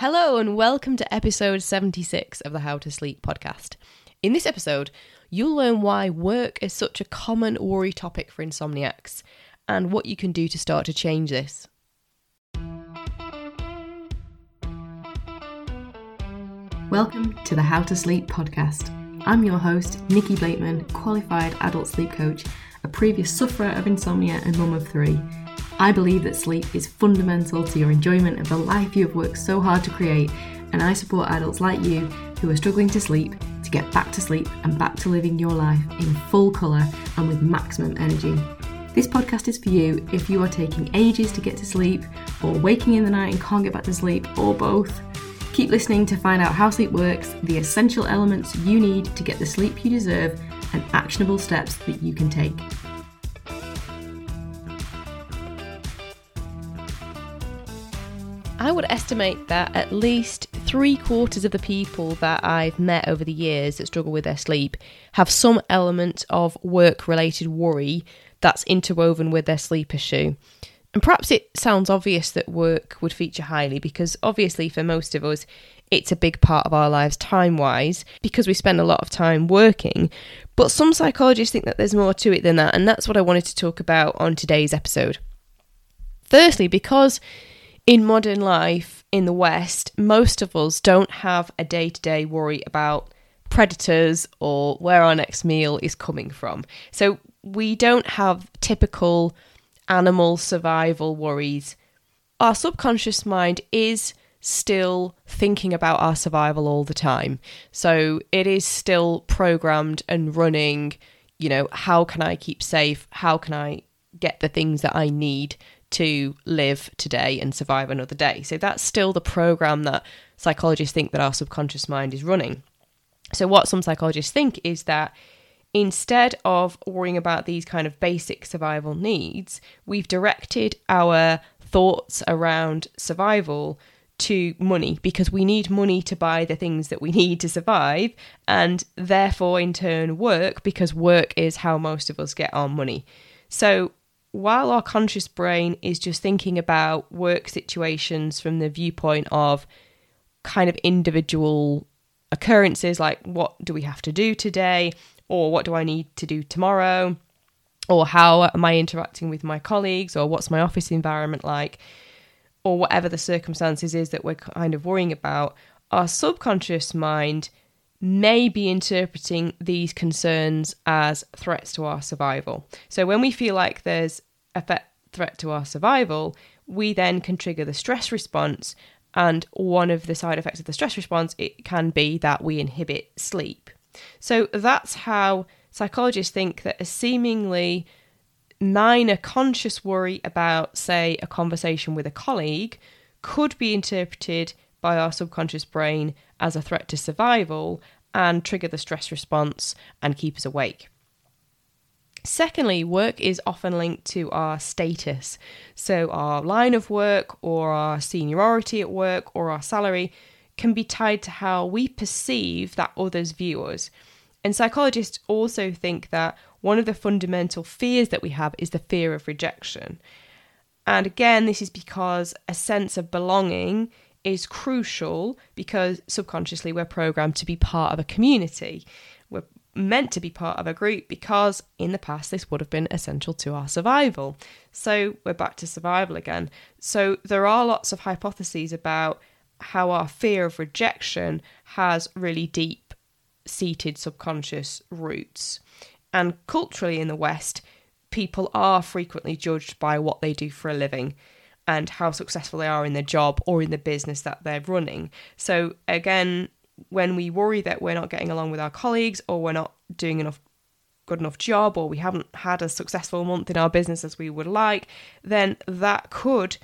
Hello and welcome to episode 76 of the How to Sleep podcast. In this episode, you'll learn why work is such a common worry topic for insomniacs and what you can do to start to change this. Welcome to the How to Sleep podcast. I'm your host, Nikki Blakeman, qualified adult sleep coach, a previous sufferer of insomnia and mum of three. I believe that sleep is fundamental to your enjoyment of the life you have worked so hard to create, and I support adults like you who are struggling to sleep to get back to sleep and back to living your life in full colour and with maximum energy. This podcast is for you if you are taking ages to get to sleep, or waking in the night and can't get back to sleep, or both. Keep listening to find out how sleep works, the essential elements you need to get the sleep you deserve, and actionable steps that you can take. I would estimate that at least 3/4 of the people that I've met over the years that struggle with their sleep have some element of work-related worry that's interwoven with their sleep issue. And perhaps it sounds obvious that work would feature highly because obviously for most of us, it's a big part of our lives time-wise because we spend a lot of time working. But some psychologists think that there's more to it than that, and that's what I wanted to talk about on today's episode. Firstly, because in modern life in the West, most of us don't have a day-to-day worry about predators or where our next meal is coming from. So we don't have typical animal survival worries. Our subconscious mind is still thinking about our survival all the time. So it is still programmed and running, you know, how can I keep safe? How can I get the things that I need to live today and survive another day? So that's still the program that psychologists think that our subconscious mind is running. So what some psychologists think is that instead of worrying about these kind of basic survival needs, we've directed our thoughts around survival to money because we need money to buy the things that we need to survive, and therefore in turn work, because work is how most of us get our money. So while our conscious brain is just thinking about work situations from the viewpoint of kind of individual occurrences, like what do we have to do today, or what do I need to do tomorrow, or how am I interacting with my colleagues, or what's my office environment like, or whatever the circumstances is that we're kind of worrying about, our subconscious mind may be interpreting these concerns as threats to our survival. So when we feel like there's a threat to our survival, we then can trigger the stress response. And one of the side effects of the stress response, it can be that we inhibit sleep. So that's how psychologists think that a seemingly minor conscious worry about, say, a conversation with a colleague could be interpreted by our subconscious brain as a threat to survival and trigger the stress response and keep us awake. Secondly, work is often linked to our status. So our line of work or our seniority at work or our salary can be tied to how we perceive that others view us. And psychologists also think that one of the fundamental fears that we have is the fear of rejection. And again, this is because a sense of belonging is crucial, because subconsciously we're programmed to be part of a community. We're meant to be part of a group because in the past this would have been essential to our survival. So we're back to survival again. So there are lots of hypotheses about how our fear of rejection has really deep-seated subconscious roots. And culturally in the West, people are frequently judged by what they do for a living and how successful they are in their job or in the business that they're running. So again, when we worry that we're not getting along with our colleagues, or we're not doing good enough job, or we haven't had a successful month in our business as we would like, then that could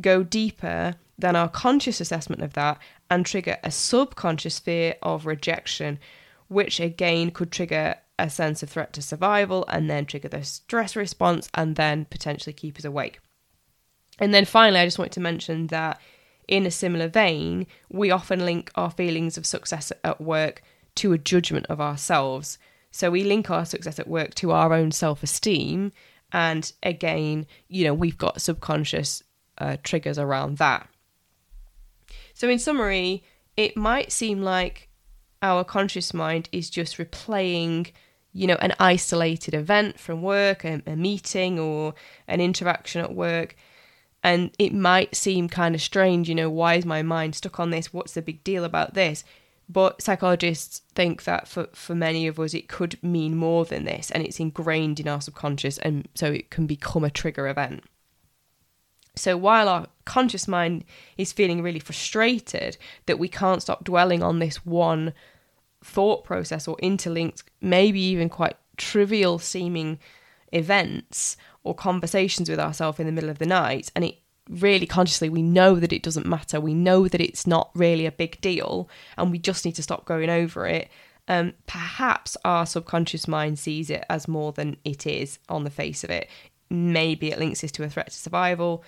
go deeper than our conscious assessment of that and trigger a subconscious fear of rejection, which again could trigger a sense of threat to survival and then trigger the stress response and then potentially keep us awake. And then finally, I just wanted to mention that in a similar vein, we often link our feelings of success at work to a judgment of ourselves. So we link our success at work to our own self-esteem. And again, you know, we've got subconscious triggers around that. So in summary, it might seem like our conscious mind is just replaying, you know, an isolated event from work, a meeting or an interaction at work. And it might seem kind of strange, you know, why is my mind stuck on this? What's the big deal about this? But psychologists think that for many of us, it could mean more than this, and it's ingrained in our subconscious, and so it can become a trigger event. So while our conscious mind is feeling really frustrated that we can't stop dwelling on this one thought process or interlinked, maybe even quite trivial seeming events or conversations with ourselves in the middle of the night, and it really consciously we know that it doesn't matter, we know that it's not really a big deal and we just need to stop going over it, perhaps our subconscious mind sees it as more than it is on the face of it. Maybe it links this to a threat to survival,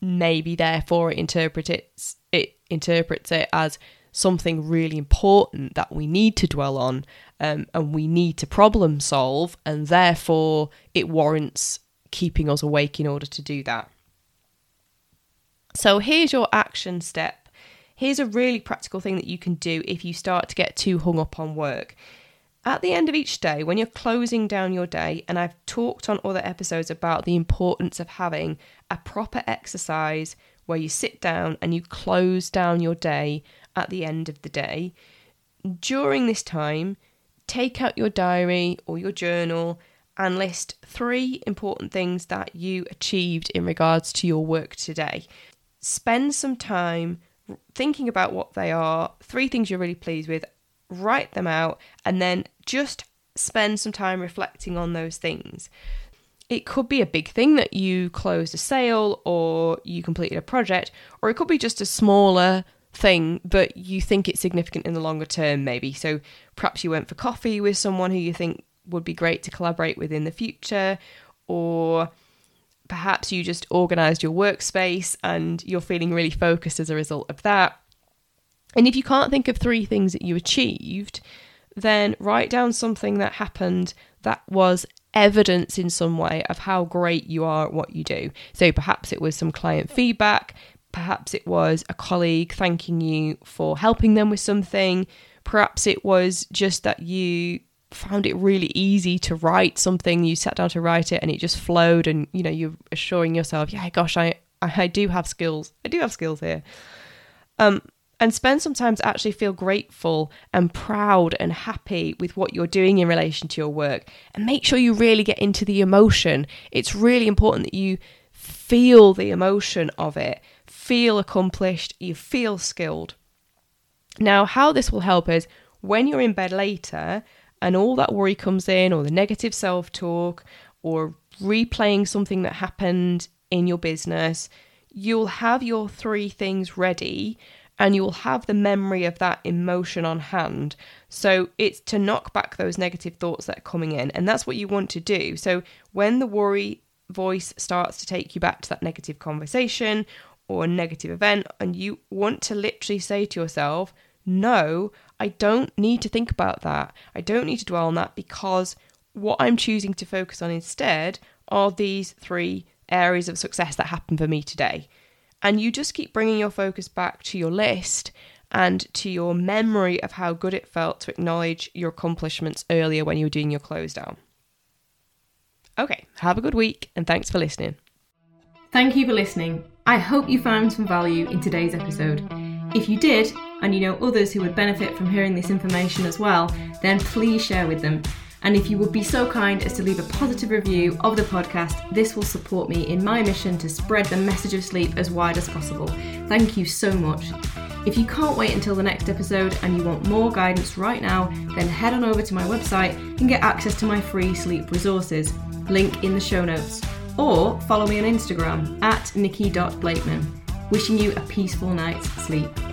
maybe therefore it interprets it as something really important that we need to dwell on, and we need to problem solve, and therefore it warrants keeping us awake in order to do that. So here's your action step. Here's a really practical thing that you can do if you start to get too hung up on work. At the end of each day, when you're closing down your day, and I've talked on other episodes about the importance of having a proper exercise where you sit down and you close down your day at the end of the day. During this time, take out your diary or your journal and list 3 important things that you achieved in regards to your work today. Spend some time thinking about what they are, 3 things you're really pleased with, write them out, and then just spend some time reflecting on those things. It could be a big thing that you closed a sale or you completed a project, or it could be just a smaller thing but you think it's significant in the longer term maybe. So perhaps you went for coffee with someone who you think would be great to collaborate with in the future, or perhaps you just organised your workspace and you're feeling really focused as a result of that. And if you can't think of 3 things that you achieved, then write down something that happened that was evidence in some way of how great you are at what you do. So perhaps it was some client feedback, perhaps it was a colleague thanking you for helping them with something, perhaps it was just that you found it really easy to write something, you sat down to write it and it just flowed, and you know, you're assuring yourself, yeah gosh, I do have skills, I do have skills here. And spend some time to actually feel grateful and proud and happy with what you're doing in relation to your work, and make sure you really get into the emotion. It's really important that you feel the emotion of it, feel accomplished, you feel skilled. Now, how this will help is when you're in bed later and all that worry comes in, or the negative self-talk, or replaying something that happened in your business, you'll have your 3 things ready and you'll have the memory of that emotion on hand. So it's to knock back those negative thoughts that are coming in, and that's what you want to do. So when the worry voice starts to take you back to that negative conversation or negative event, and you want to literally say to yourself, no, I don't need to think about that. I don't need to dwell on that, because what I'm choosing to focus on instead are these 3 areas of success that happened for me today. And you just keep bringing your focus back to your list and to your memory of how good it felt to acknowledge your accomplishments earlier when you were doing your close down. Okay, have a good week and thanks for listening. Thank you for listening. I hope you found some value in today's episode. If you did, and you know others who would benefit from hearing this information as well, then please share with them. And if you would be so kind as to leave a positive review of the podcast, this will support me in my mission to spread the message of sleep as wide as possible. Thank you so much. If you can't wait until the next episode and you want more guidance right now, then head on over to my website and get access to my free sleep resources, link in the show notes, or follow me on Instagram at nikki.blakeman. Wishing you a peaceful night's sleep.